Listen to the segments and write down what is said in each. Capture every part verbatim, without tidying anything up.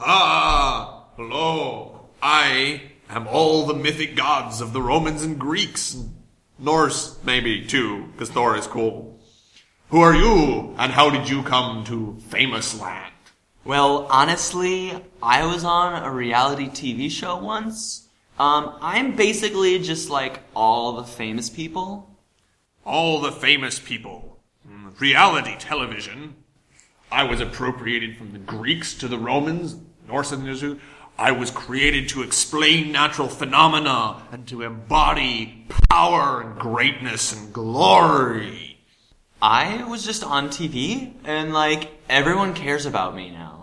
Ah, lo, I am all the mythic gods of the Romans and Greeks, and Norse maybe too, because Thor is cool. Who are you, and how did you come to famous land? Well, honestly, I was on a reality T V show once. Um, I'm basically just like all the famous people. All the famous people. Reality television. I was appropriated from the Greeks to the Romans, Norse and Greeks. I was created to explain natural phenomena and to embody power and greatness and glory. I was just on T V, and like everyone cares about me now.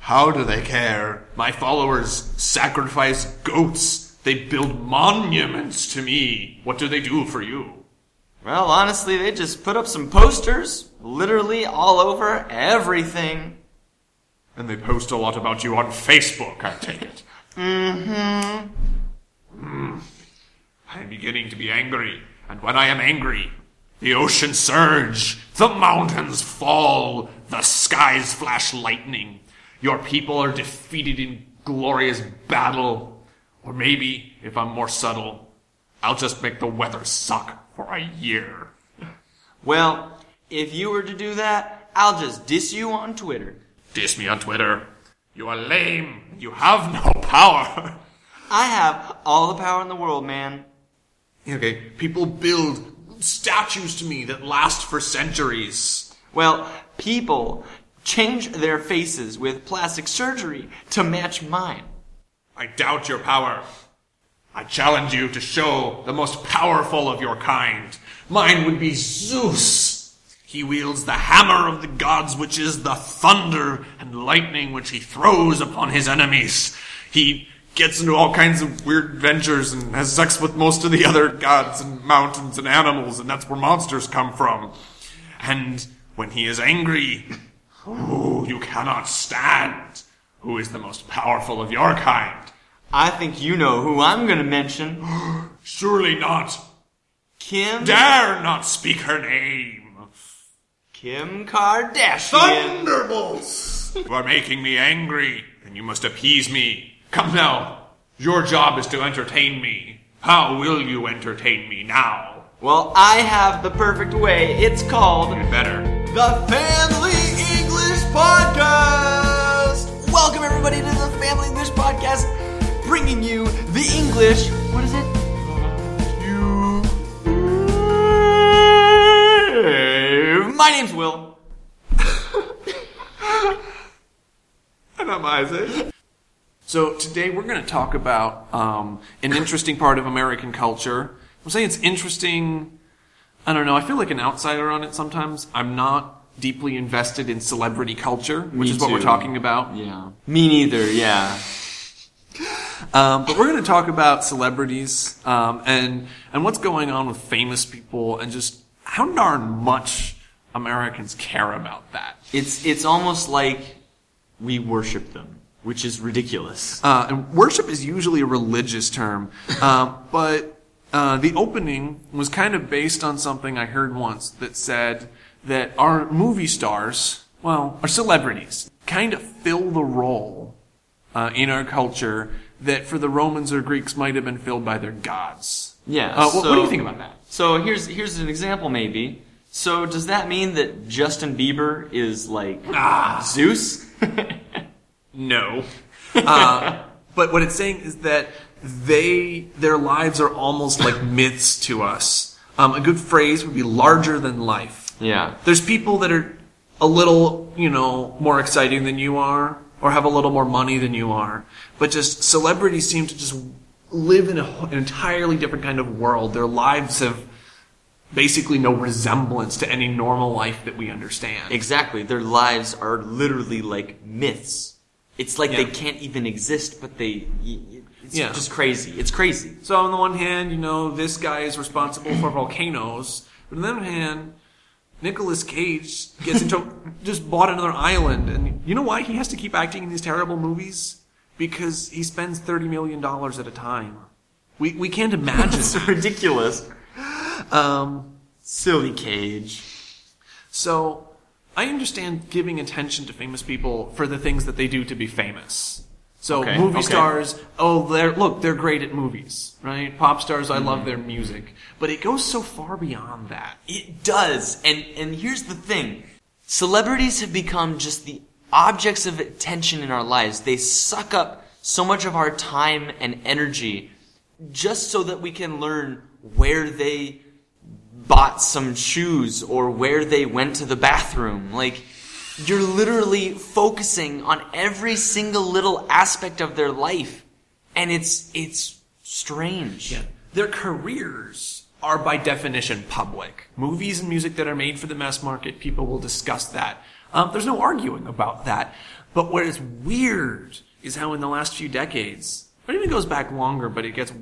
How do they care? My followers sacrifice goats. They build monuments to me. What do they do for you? Well, honestly, they just put up some posters, literally all over everything. And they post a lot about you on Facebook, I take it. mm-hmm. Mm. I am beginning to be angry, and when I am angry, the ocean surge, the mountains fall, the skies flash lightning. Your people are defeated in glorious battle. Or maybe, if I'm more subtle, I'll just make the weather suck for a year. Well, if you were to do that, I'll just diss you on Twitter. Diss me on Twitter. You are lame. You have no power. I have all the power in the world, man. Okay, people build statues to me that last for centuries. Well, people change their faces with plastic surgery to match mine. I doubt your power. I challenge you to show the most powerful of your kind. Mine would be Zeus. He wields the hammer of the gods, which is the thunder and lightning which he throws upon his enemies. He gets into all kinds of weird ventures and has sex with most of the other gods and mountains and animals, and that's where monsters come from. And when he is angry, oh, you cannot stand. Who is the most powerful of your kind? I think you know who I'm going to mention. Surely not. Kim? Dare not speak her name. Kim Kardashian. Thunderbolts! You are making me angry, and you must appease me. Come now, your job is to entertain me. How will you entertain me now? Well, I have the perfect way. It's called... You'd better. The Family English Podcast! Welcome, everybody, to the Family English Podcast, bringing you the English... What is it? My name's Will. And I'm Isaac. So today we're going to talk about um, an interesting part of American culture. I'm saying it's interesting. I don't know. I feel like an outsider on it sometimes. I'm not deeply invested in celebrity culture, which Me is what too. We're talking about. Yeah. Me neither, yeah. Um, but we're going to talk about celebrities um, and and what's going on with famous people and just how darn much Americans care about that. It's it's almost like we worship them, which is ridiculous. Uh, and worship is usually a religious term, uh, but uh, the opening was kind of based on something I heard once that said that our movie stars, well, our celebrities, kind of fill the role uh, in our culture that for the Romans or Greeks might have been filled by their gods. Yeah. Uh, so, what do you think about that? So here's here's an example, maybe. So does that mean that Justin Bieber is like ah. Zeus? No. Uh, but what it's saying is that they their lives are almost like myths to us. Um, a good phrase would be larger than life. Yeah. There's people that are a little, you know, more exciting than you are, or have a little more money than you are. But just celebrities seem to just live in a, an entirely different kind of world. Their lives have basically no resemblance to any normal life that we understand. Exactly. Their lives are literally like myths. It's like yeah. they can't even exist, but they... It's yeah. just crazy. It's crazy. So on the one hand, you know, this guy is responsible for volcanoes. But on the other hand, Nicolas Cage gets into just bought another island. And you know why he has to keep acting in these terrible movies? Because he spends thirty million dollars at a time. We, we can't imagine. That's ridiculous. Um, Silly Cage. So, I understand giving attention to famous people for the things that they do to be famous. So okay, movie okay. stars, oh, they're, look, they're great at movies, right? Pop stars, I mm. love their music. But it goes so far beyond that. It does. And and here's the thing. Celebrities have become just the objects of attention in our lives. They suck up so much of our time and energy just so that we can learn where they bought some shoes or where they went to the bathroom. Like, you're literally focusing on every single little aspect of their life, and it's it's strange. Yeah. Their careers are by definition public. Movies and music that are made for the mass market, people will discuss that. Um, there's no arguing about that. But what is weird is how in the last few decades, it even goes back longer, but it gets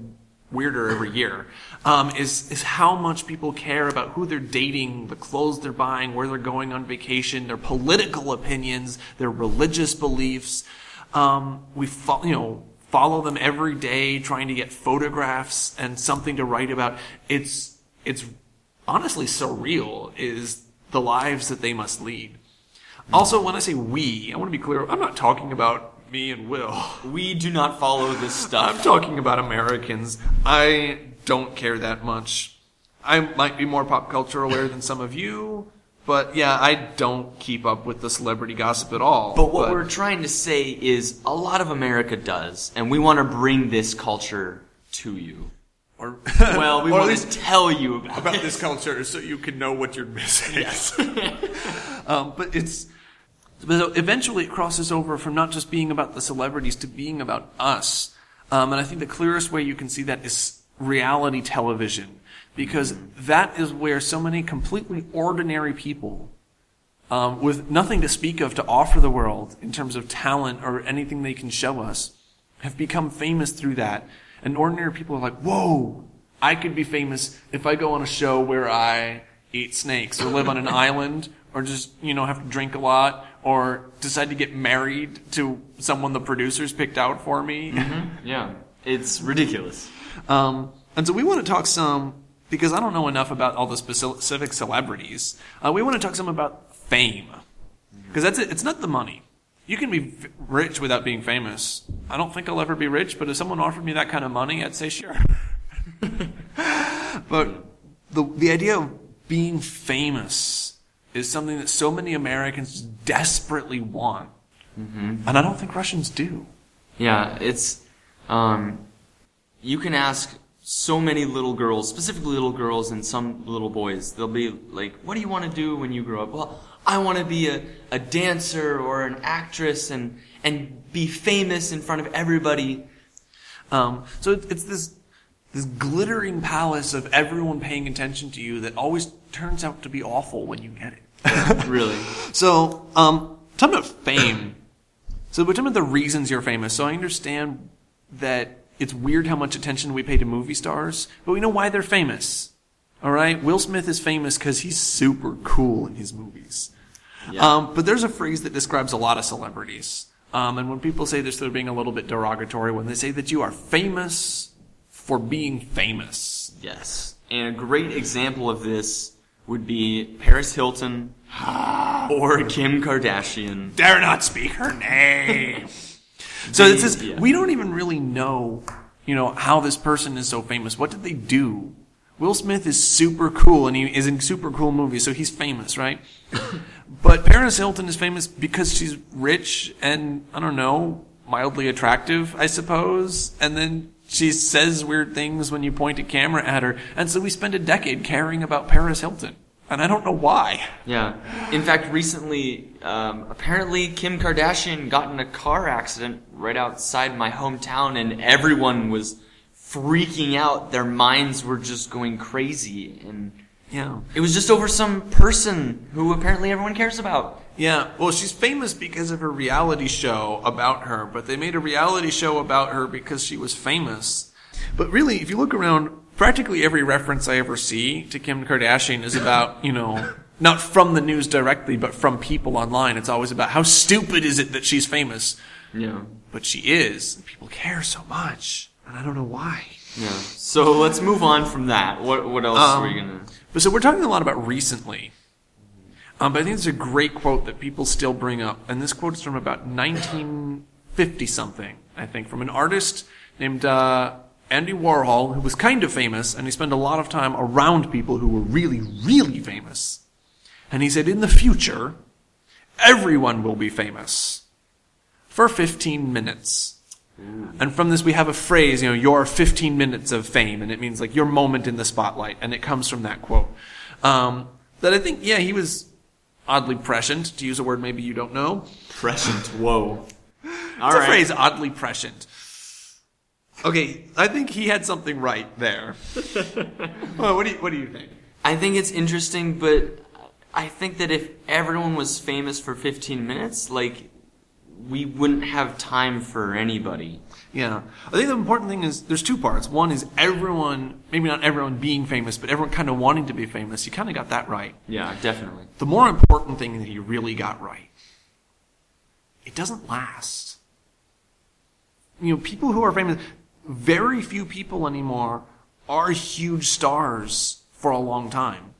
weirder every year, um, is is how much people care about who they're dating, the clothes they're buying, where they're going on vacation, their political opinions, their religious beliefs. Um, we fo- you know follow them every day, trying to get photographs and something to write about. It's it's honestly surreal is the lives that they must lead. Also, when I say we, I want to be clear. I'm not talking about me and Will. We do not follow this stuff. I'm talking about Americans. I don't care that much. I might be more pop culture aware than some of you, but yeah, I don't keep up with the celebrity gossip at all. But what but. we're trying to say is a lot of America does, and we want to bring this culture to you. Or, well, we or want least to tell you about, about this culture so you can know what you're missing. Yes. um, but it's... But eventually it crosses over from not just being about the celebrities to being about us. Um, and I think the clearest way you can see that is reality television. Because that is where so many completely ordinary people, um, with nothing to speak of to offer the world in terms of talent or anything they can show us, have become famous through that. And ordinary people are like, whoa, I could be famous if I go on a show where I eat snakes or live on an island or just, you know, have to drink a lot. Or decide to get married to someone the producers picked out for me. Mm-hmm. Yeah, it's ridiculous. Um, and so we want to talk some, because I don't know enough about all the specific celebrities, uh, we want to talk some about fame. Because that's it. It's not the money. You can be rich without being famous. I don't think I'll ever be rich, but if someone offered me that kind of money, I'd say sure. But the the idea of being famous is something that so many Americans desperately want. Mm-hmm. And I don't think Russians do. Yeah, it's... Um, you can ask so many little girls, specifically little girls and some little boys. They'll be like, what do you want to do when you grow up? Well, I want to be a, a dancer or an actress and and be famous in front of everybody. Um, so it, it's this this glittering palace of everyone paying attention to you that always turns out to be awful when you get it. Really. So, um, talking about fame. So we're talking about the reasons you're famous. So I understand that it's weird how much attention we pay to movie stars, but we know why they're famous. All right? Will Smith is famous because he's super cool in his movies. Yeah. Um, but there's a phrase that describes a lot of celebrities. Um, and when people say this, they're being a little bit derogatory when they say that you are famous for being famous. Yes. And a great example of this would be Paris Hilton or Kim Kardashian. Dare not speak her name. So it's this, yeah. We don't even really know, you know, how this person is so famous. What did they do? Will Smith is super cool, and he is in super cool movies, so he's famous, right? But Paris Hilton is famous because she's rich and, I don't know, mildly attractive, I suppose. And then she says weird things when you point a camera at her. And so we spend a decade caring about Paris Hilton. And I don't know why. Yeah. In fact, recently, um, apparently Kim Kardashian got in a car accident right outside my hometown, and everyone was freaking out. Their minds were just going crazy. And yeah, it was just over some person who apparently everyone cares about. Yeah, well, she's famous because of her reality show about her, but they made a reality show about her because she was famous. But really, if you look around, practically every reference I ever see to Kim Kardashian is about, you know, not from the news directly, but from people online. It's always about how stupid is it that she's famous. Yeah. But she is. People care so much, and I don't know why. Yeah. So let's move on from that. What what else um, are we going to... But so we're talking a lot about recently. Um, but I think it's a great quote that people still bring up. And this quote is from about nineteen fifty something, I think, from an artist named uh, Andy Warhol, who was kind of famous, and he spent a lot of time around people who were really, really famous. And he said, in the future, everyone will be famous for fifteen minutes. Ooh. And from this, we have a phrase, you know, your fifteen minutes of fame, and it means like your moment in the spotlight, and it comes from that quote. Um, that I think, yeah, he was... oddly prescient, to use a word maybe you don't know. Prescient, whoa. All it's right. A phrase, oddly prescient. Okay, I think he had something right there. Well, what do you, what do you think? I think it's interesting, but I think that if everyone was famous for fifteen minutes, like, we wouldn't have time for anybody. Yeah. I think the important thing is there's two parts. One is everyone, maybe not everyone being famous, but everyone kind of wanting to be famous. You kind of got that right. Yeah, definitely. The more important thing that he really got right, it doesn't last. You know, people who are famous, very few people anymore are huge stars for a long time.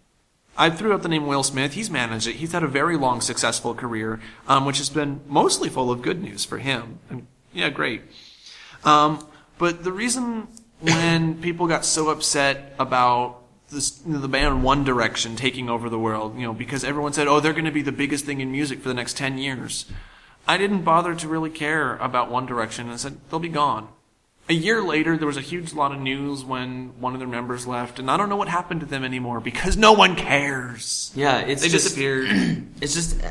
I threw out the name Will Smith. He's managed it. He's had a very long, successful career, um, which has been mostly full of good news for him. I mean, yeah, great. Um, but the reason when people got so upset about this, you know, the band One Direction taking over the world, you know, because everyone said, oh, they're going to be the biggest thing in music for the next ten years. I didn't bother to really care about One Direction, and I said, they'll be gone. A year later, there was a huge lot of news when one of their members left, and I don't know what happened to them anymore because no one cares. Yeah, it's they just, disappeared. It's just,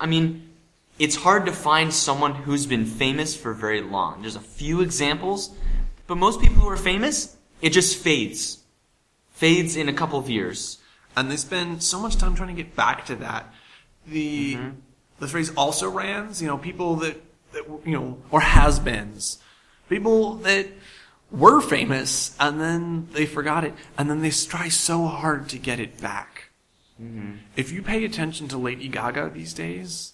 I mean, it's hard to find someone who's been famous for very long. There's a few examples, but most people who are famous, it just fades. Fades in a couple of years. And they spend so much time trying to get back to that. The mm-hmm. the phrase also rans, you know, people that, that you know, or has-beens. People that were famous, and then they forgot it, and then they try so hard to get it back. Mm-hmm. If you pay attention to Lady Gaga these days,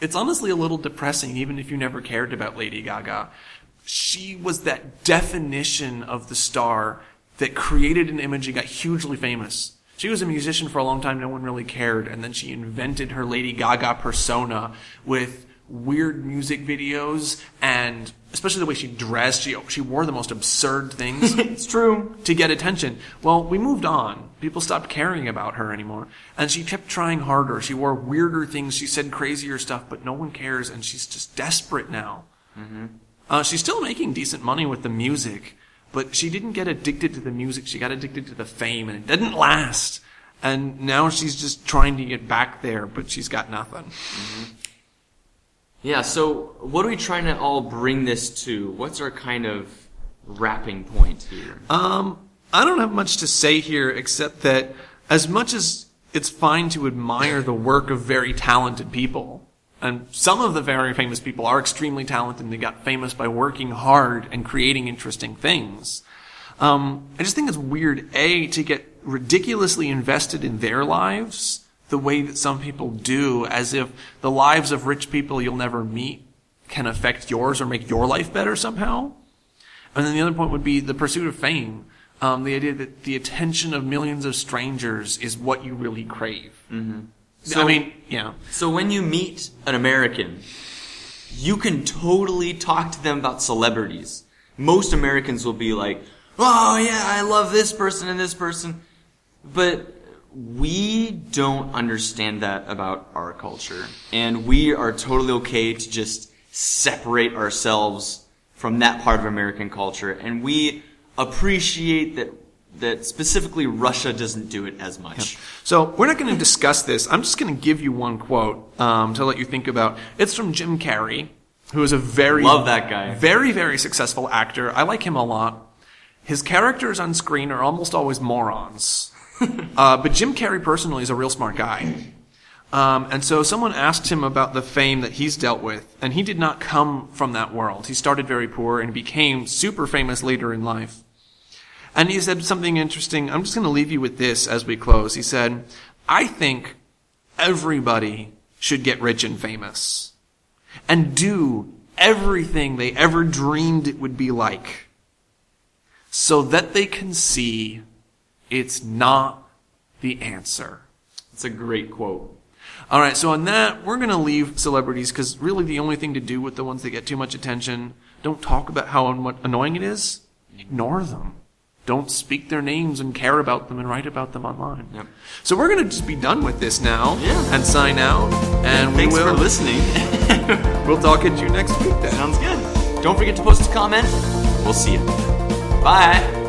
it's honestly a little depressing, even if you never cared about Lady Gaga. She was that definition of the star that created an image and got hugely famous. She was a musician for a long time, no one really cared, and then she invented her Lady Gaga persona with weird music videos, and especially the way she dressed, she she wore the most absurd things. It's true. To get attention. Well, we moved on. People stopped caring about her anymore. And she kept trying harder. She wore weirder things. She said crazier stuff, but no one cares, and she's just desperate now. Mm-hmm. Uh, she's still making decent money with the music, but she didn't get addicted to the music. She got addicted to the fame, and it didn't last. And now she's just trying to get back there, but she's got nothing. Mm-hmm. Yeah, so what are we trying to all bring this to? What's our kind of wrapping point here? Um, I don't have much to say here except that as much as it's fine to admire the work of very talented people, and some of the very famous people are extremely talented and they got famous by working hard and creating interesting things, um, I just think it's weird, A, to get ridiculously invested in their lives the way that some people do, as if the lives of rich people you'll never meet can affect yours or make your life better somehow. And then the other point would be the pursuit of fame, um, the idea that the attention of millions of strangers is what you really crave. Mm-hmm. So, I mean, yeah. So when you meet an American, you can totally talk to them about celebrities. Most Americans will be like, oh, yeah, I love this person and this person. But we don't understand that about our culture, and we are totally okay to just separate ourselves from that part of American culture, and we appreciate that that specifically Russia doesn't do it as much. Yeah. So we're not going to discuss this. I'm just going to give you one quote um, to let you think about. It's from Jim Carrey, who is a very love that guy, very, very successful actor. I like him a lot. His characters on screen are almost always morons. Uh, but Jim Carrey personally is a real smart guy. Um, and so someone asked him about the fame that he's dealt with, and he did not come from that world. He started very poor and became super famous later in life. And he said something interesting. I'm just going to leave you with this as we close. He said, I think everybody should get rich and famous and do everything they ever dreamed it would be like so that they can see it's not the answer. It's a great quote. All right, so on that, we're going to leave celebrities because really the only thing to do with the ones that get too much attention, don't talk about how un- annoying it is. Ignore them. Don't speak their names and care about them and write about them online. Yep. So we're going to just be done with this now yeah. and sign out. And Thanks we will, for listening. We'll talk at you next week then. Sounds good. Don't forget to post a comment. We'll see you. Bye.